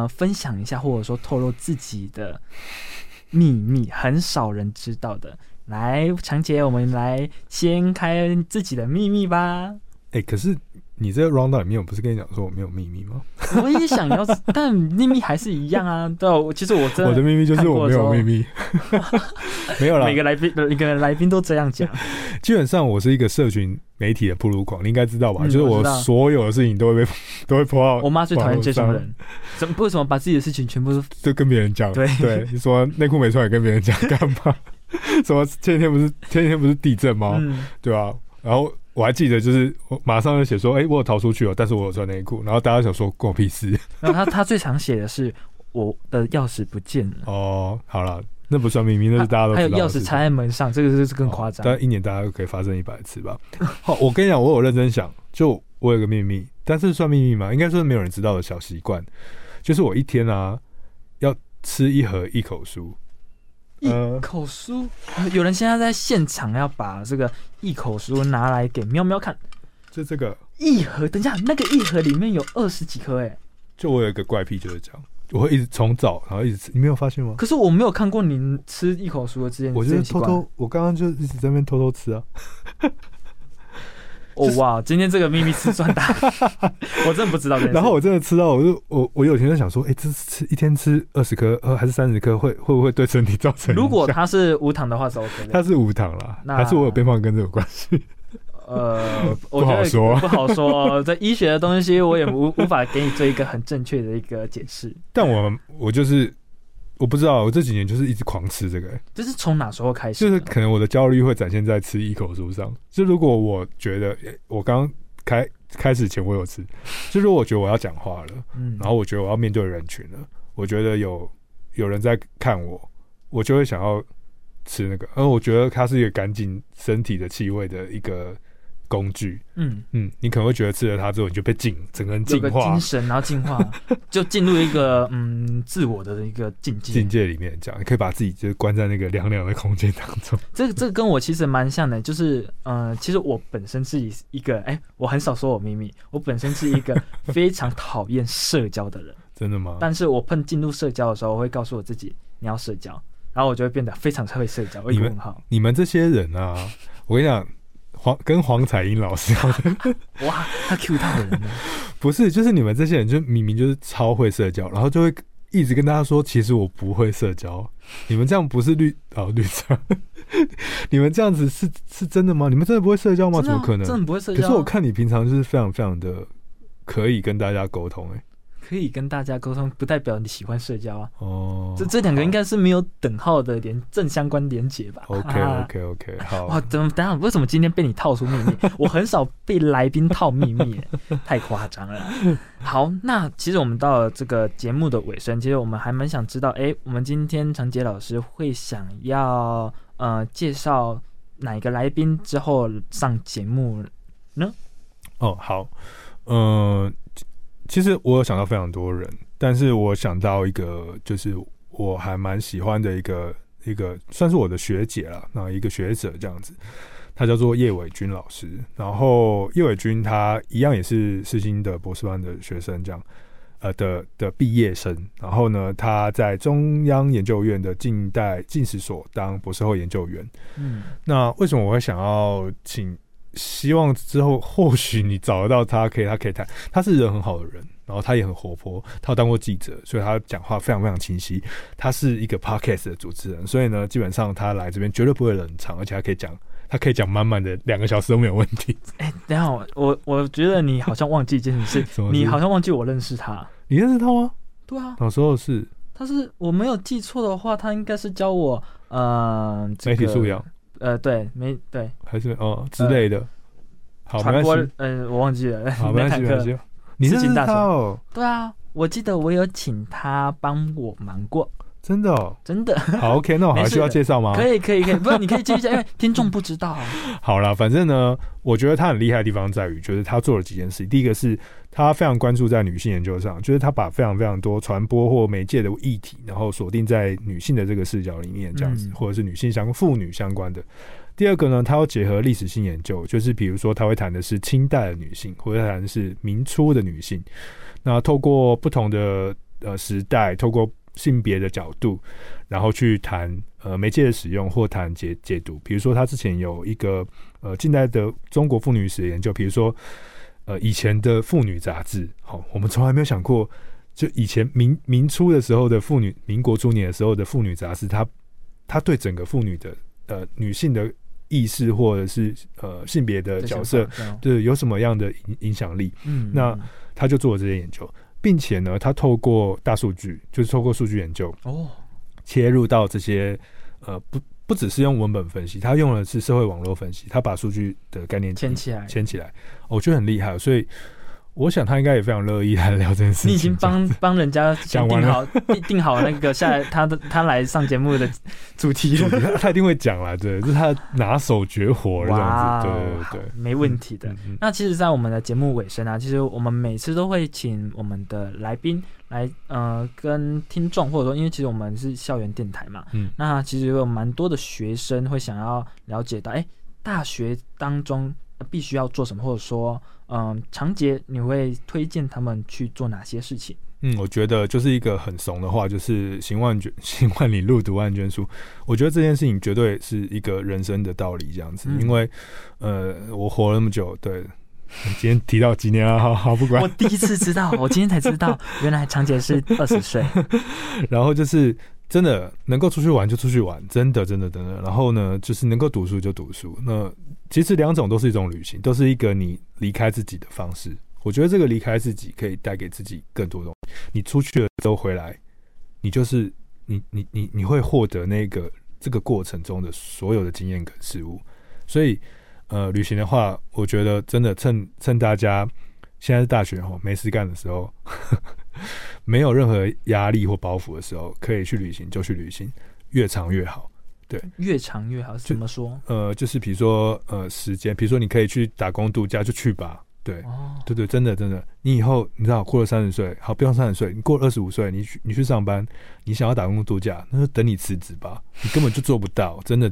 分享一下，或者说透露自己的。秘密很少人知道的，来，强姐，我们来先开自己的秘密吧。可是你这个 round 里面，我不是跟你讲说我没有秘密吗？我也想要，但秘密还是一样啊。对，其实我的秘密就是我没有秘密，没有啦。每个来宾都这样讲。基本上我是一个社群媒体的暴露狂，你应该知道吧？就是我所有的事情都会泼到。我妈最讨厌这种人，为什么把自己的事情全部都跟别人讲？对，你说内裤没穿也跟别人讲干嘛？什么前几天不是地震吗？对吧？然后。我还记得，就是我马上就写说，我有逃出去了，但是我有穿内裤。然后大家想说，关我屁事。然后他最常写的是我的钥匙不见了。好了，那不算秘密，那是大家都知道的。还有钥匙插在门上，这个是更夸张。但一年大家可以发生100次吧。我跟你讲，我有认真想，就我有个秘密，但是算秘密吗？应该说是没有人知道的小习惯，就是我一天啊要吃一盒一口酥。一口酥，有人现在在现场要把这个一口酥拿来给喵喵看，就这个一盒。等一下，那个一盒里面有20几颗。就我有一个怪癖，就是这样，我会一直重找，然后一直，你没有发现吗？可是我没有看过你吃一口酥的之前，我就是偷偷，我刚刚就一直在那边偷偷吃啊。哦哇，今天这个秘密吃算大，我真的不知道。然后我真的吃到，我有天就想说，哎、欸，这吃一天吃20颗还是30颗，会不会对身体造成？如果它是无糖的话是 OK 的。它是无糖啦，还是我有变胖跟这有关系？我觉得不好说。这医学的东西我也 无法给你做一个很正确的一个解释。但我就是我不知道，我这几年就是一直狂吃这个、欸。这是从哪时候开始？就是可能我的焦虑会展现在吃一口酥上。就如果我觉得我刚开始前我有吃，就是我觉得我要讲话了、嗯，然后我觉得我要面对人群了，我觉得有人在看我，我就会想要吃那个。而我觉得它是一个赶紧身体的气味的一个工具，嗯嗯，你可能会觉得吃了它之后你就被整个人净化，精神然后净化，就进入一个自我的一个境界里面，这样你可以把自己就关在那个凉凉的空间当中。这跟我其实蛮像的，就是其实我本身是一个，我很少说我秘密，我本身是一个非常讨厌社交的人，真的吗？但是我进入社交的时候，我会告诉我自己你要社交，然后我就会变得非常会社交，一个很好。你们这些人啊，我跟你讲。跟黄彩英老师哇，他 Q 到人了。不是，就是你们这些人，就明明就是超会社交，然后就会一直跟大家说，其实我不会社交。你们这样不是绿茶？你们这样子是真的吗？你们真的不会社交吗？怎么可能？真的不会社交。可是我看你平常就是非常非常的可以跟大家沟通、欸，可以跟大家沟通，不代表你喜欢社交啊。哦，这两个应该是没有等号的正相关连结吧。OK， 好。哇，等下，为什么今天被你套出秘密？我很少被来宾套秘密，太夸张了。好，那其实我们到了这个节目的尾声，其实我们还蛮想知道，我们今天长杰老师会想要介绍哪一个来宾之后上节目呢？哦，好，其实我有想到非常多人，但是我想到一个，就是我还蛮喜欢的一个，算是我的学姐啦，然后一个学者这样子，她叫做叶伟君老师。然后叶伟君她一样也是世新的博士班的学生，这样的毕业生。然后呢，她在中央研究院的近代近史所当博士后研究员。嗯，那为什么我会想要希望之后或许你找得到他，他可以谈。他是人很好的人，然后他也很活泼，他有当过记者，所以他讲话非常非常清晰。他是一个 podcast 的主持人，所以呢，基本上他来这边绝对不会冷场，而且他可以讲满满的2个小时都没有问题。等一下，我觉得你好像忘记一件事，你好像忘记我认识他。你认识他吗？对啊，那时候是他是我没有记错的话，他应该是教我媒体素养。对，没对，还是之类的。好，没关系，我忘记了。好，没关系。你是大手？对啊，我记得我有请他帮我忙过。真的哦，真的。好 ，OK， 那我还需要介绍吗？可以，不然你可以继续讲，因为听众不知道、啊。好啦，反正呢，我觉得他很厉害的地方在于，就是他做了几件事。第一个是他非常关注在女性研究上，就是他把非常非常多传播或媒介的议题，然后锁定在女性的这个视角里面，这样子，或者是女性妇女相关的。第二个呢，他要结合历史性研究，就是比如说他会谈的是清代的女性，或者谈的是民初的女性。那透过不同的时代，透过性别的角度，然后去谈媒介的使用或谈解读，比如说他之前有一个近代的中国妇女史的研究，比如说以前的妇女杂志，我们从来没有想过，就以前民初的时候的妇女，民国初年的时候的妇女杂志，它对整个妇女的女性的意识或者是性别的角色，对有什么样的影响力？嗯，那他就做了这些研究。并且呢，他透过大数据，就是透过数据研究，切入到这些不只是用文本分析，他用的是社会网络分析，他把数据的概念牵起来，我觉得很厉害，所以我想他应该也非常乐意来聊这件事情。你已经帮人家先定好那个下来他来上节目的主题了，他一定会讲啦，对，这是他拿手绝活这样子，对，没问题的。那其实，在我们的节目尾声啊，其实我们每次都会请我们的来宾来跟听众，或者说，因为其实我们是校园电台嘛，那其实有蛮多的学生会想要了解到，大学当中必须要做什么，或者说，长杰，你会推荐他们去做哪些事情？我觉得就是一个很怂的话，就是行万里路，读万卷书。我觉得这件事情绝对是一个人生的道理，这样子。因为我活了那么久，对，今天提到几年了，好不管。我第一次知道，我今天才知道，原来长姐是20岁。然后就是真的能够出去玩就出去玩，真的。然后呢，就是能够读书就读书。那其实两种都是一种旅行，都是一个你离开自己的方式。我觉得这个离开自己可以带给自己更多东西。你出去了之后回来，你就是你会获得那个这个过程中的所有的经验跟事物。所以旅行的话，我觉得真的趁大家现在是大学没事干的时候，没有任何压力或包袱的时候，可以去旅行就去旅行，越长越好。对，越长越好。怎么说？就是比如说时间，比如说你可以去打工度假，就去吧。对，对，真的，你以后你知道过了30岁，好，不用30岁，你过了25岁，你去上班，你想要打工度假，那就等你辞职吧，你根本就做不到，真的。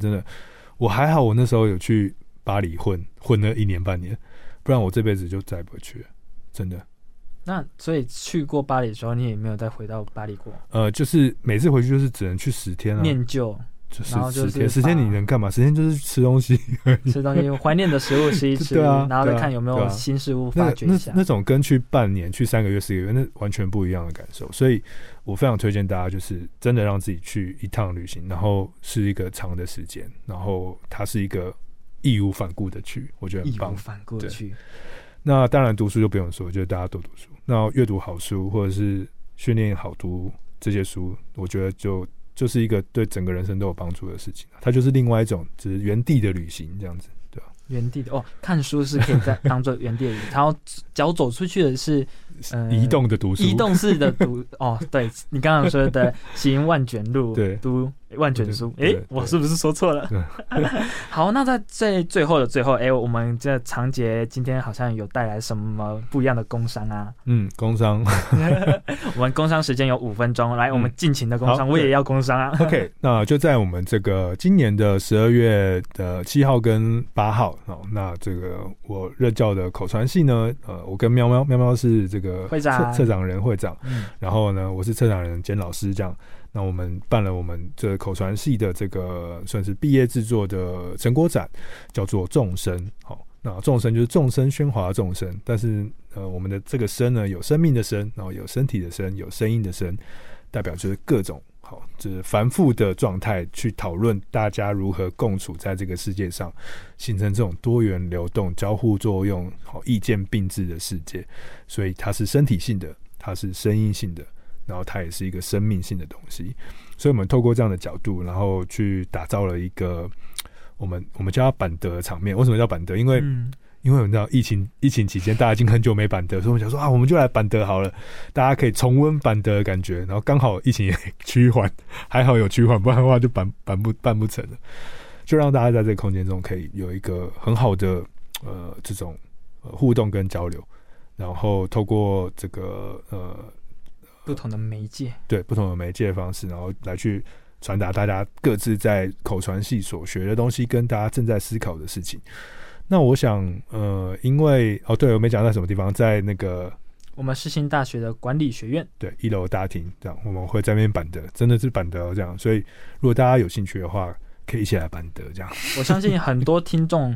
我还好，我那时候有去巴黎混了1年半年，不然我这辈子就再也不会去了，真的。那所以去过巴黎的时候，你也没有再回到巴黎过？就是每次回去就是只能去10天啊，念旧。就是10天你能干嘛？10天就是吃东西，怀念的食物吃一吃，然后再看有没有新事物发掘一下。那种跟去半年、去3个月、4个月，那完全不一样的感受。所以我非常推荐大家，就是真的让自己去一趟旅行，然后是一个长的时间，然后它是一个义无反顾的去，我觉得很棒。义无反顾的去。那当然读书就不用说，就是大家多读书，那阅读好书或者是训练好读这些书，我觉得就是一个对整个人生都有帮助的事情，它就是另外一种就是原地的旅行这样子，对吧？原地的看书是可以当做原地的旅行，然后脚走出去的是移动的读书，移动式的读对你刚刚说的行万卷路，对，读万卷书，我是不是说错了？好，那在最后的最后，我们这长杰今天好像有带来什么不一样的工商啊？工商，我们工商时间有5分钟，来，我们尽情的工商，我也要工商啊。OK， 那就在我们这个今年的12月的7号跟8号，那这个我任教的口传系呢，我跟喵喵是这个策展人会长，然后呢，我是策展人兼老师这样。那我们办了我们这口传系的这个算是毕业制作的成果展，叫做众生。好，那众生就是众生喧哗的众生，但是我们的这个生呢，有生命的生，然后有身体的身，有声音的声，代表就是各种好，就是繁复的状态，去讨论大家如何共处在这个世界上，形成这种多元流动、交互作用、好意见并置的世界。所以它是身体性的，它是声音性的。然后它也是一个生命性的东西，所以我们透过这样的角度，然后去打造了一个我们叫它板德的场面。为什么叫板德？因为我们知道疫情期间大家已经很久没板德，所以我们想说我们就来板德好了，大家可以重温板德的感觉。然后刚好疫情也趋缓，还好有趋缓，不然的话就办不成了。就让大家在这个空间中可以有一个很好的这种互动跟交流，然后透过这个不同的媒介，对，不同的媒介方式，然后来去传达大家各自在口传系所学的东西跟大家正在思考的事情。那我想因为对，我没讲到什么地方，在那个我们世新大学的管理学院，对，1楼大厅这样，我们会在那边板德，真的是板德这样。所以如果大家有兴趣的话，可以一起来板德这样。我相信很多听众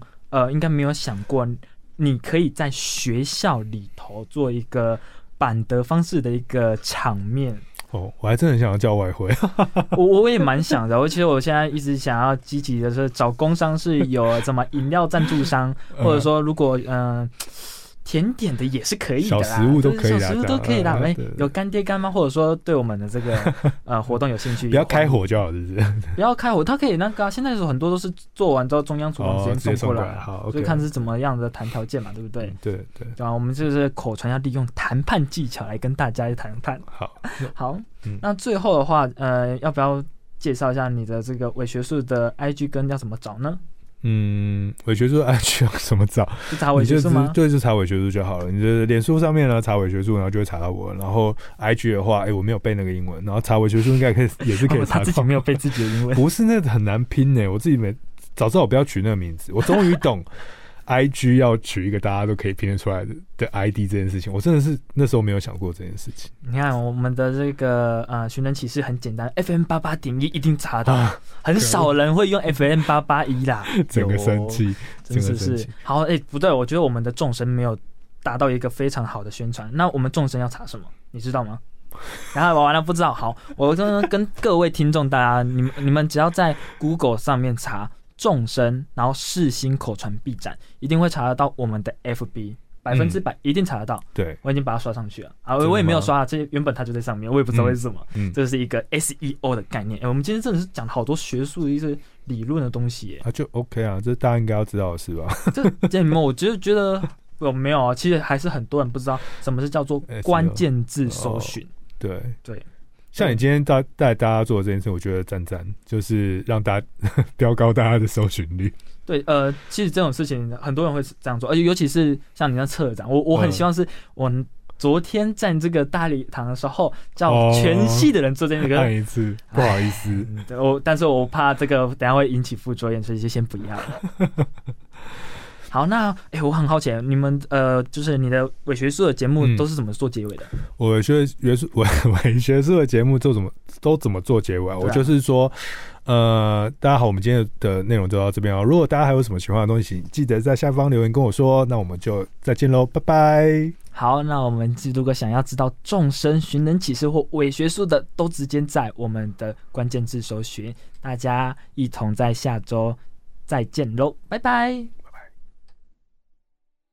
应该没有想过，你可以在学校里头做一个板德方式的一个场面。我还真的很想要叫外汇。我也蛮想的，其实我现在一直想要积极的是找工商，是有什么饮料赞助商，或者说如果甜点的也是可以的啦，小食物都可以啦。有干爹干妈，或者说对我们的这个活动有兴趣，不要开火就好，是不是？不要开火，他可以那个现在有很多都是做完之后中央厨房直接送过来，就看是怎么样的谈条件嘛，对不对？对。然后我们就是口传要利用谈判技巧来跟大家谈判。好，那最后的话，要不要介绍一下你的这个伪学术的 IG 跟要怎么找呢？伪学术 IG 要怎么找？就查伪学术吗？对，就查伪学术就好了。你的脸书上面呢，查伪学术，然后就会查到我。然后 IG 的话，我没有背那个英文，然后查伪学术应该可以，也是可以查到。他自己没有背自己的英文，不是那个很难拼我自己没，早知道我不要取那个名字。我终于懂 IG 要取一个大家都可以拼得出来 的 ID 这件事情，我真的是那时候没有想过这件事情。你看我们的这个寻人启事很简单 ，FM88.1 一定查到，很少人会用 FM881 啦。整个生气，真的是好不对，我觉得我们的众神没有达到一个非常好的宣传。那我们众神要查什么，你知道吗？然后我完了不知道。好，我跟各位听众大家，你们只要在 Google 上面查众生，然后世新口传臂展，一定会查得到我们的 FB， 100%一定查得到。对，我已经把它刷上去了啊，我也没有刷，这原本它就在上面，我也不知道为什么。这是一个 SEO 的概念。我们今天真的是讲好多学术的一些理论的东西就 OK 啊，这大家应该要知道的是吧？这我就觉得我没有啊，其实还是很多人不知道什么是叫做关键字搜寻。对对。像你今天带大家做的这件事，我觉得赞赞，就是让大家飙高大家的搜寻率。对，其实这种事情很多人会这样做，而且尤其是像你那策展，我很希望是我昨天在这个大礼堂的时候，叫全系的人做这个。看一次，不好意思，但是我怕这个等一下会引起副作用，所以就先不要了。好，那我很好奇，你们就是你的伪学术的节目都是怎么做结尾的？我伪学术的节目都怎么做结尾？我就是说，大家好，我们今天的内容就到这边哦。如果大家还有什么喜欢的东西，记得在下方留言跟我说。那我们就再见喽，拜拜。好，那我们如果想要知道众生寻人启事或伪学术的，都直接在我们的关键字搜寻。大家一同在下周再见喽，拜拜。